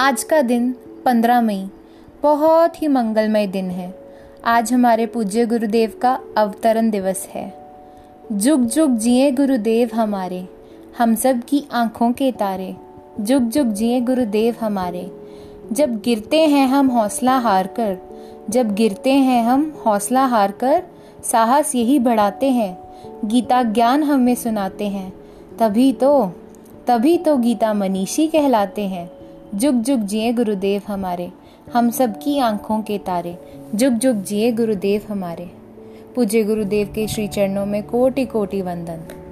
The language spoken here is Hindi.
आज का दिन 15 मई बहुत ही मंगलमय दिन है। आज हमारे पूज्य गुरुदेव का अवतरण दिवस है। जुग जुग जिए गुरुदेव हमारे, हम सब की आँखों के तारे। जुग जुग जिए गुरुदेव हमारे, जब गिरते हैं हम हौसला हार कर, जब गिरते हैं हम हौसला हार कर, साहस यही बढ़ाते हैं, गीता ज्ञान हमें सुनाते हैं, तभी तो गीता मनीषी कहलाते हैं। जुग जुग जिए गुरुदेव हमारे, हम सब की आँखों के तारे। जुग जुग जिए गुरुदेव हमारे। पूज्य गुरुदेव के श्री चरणों में कोटि कोटि वंदन।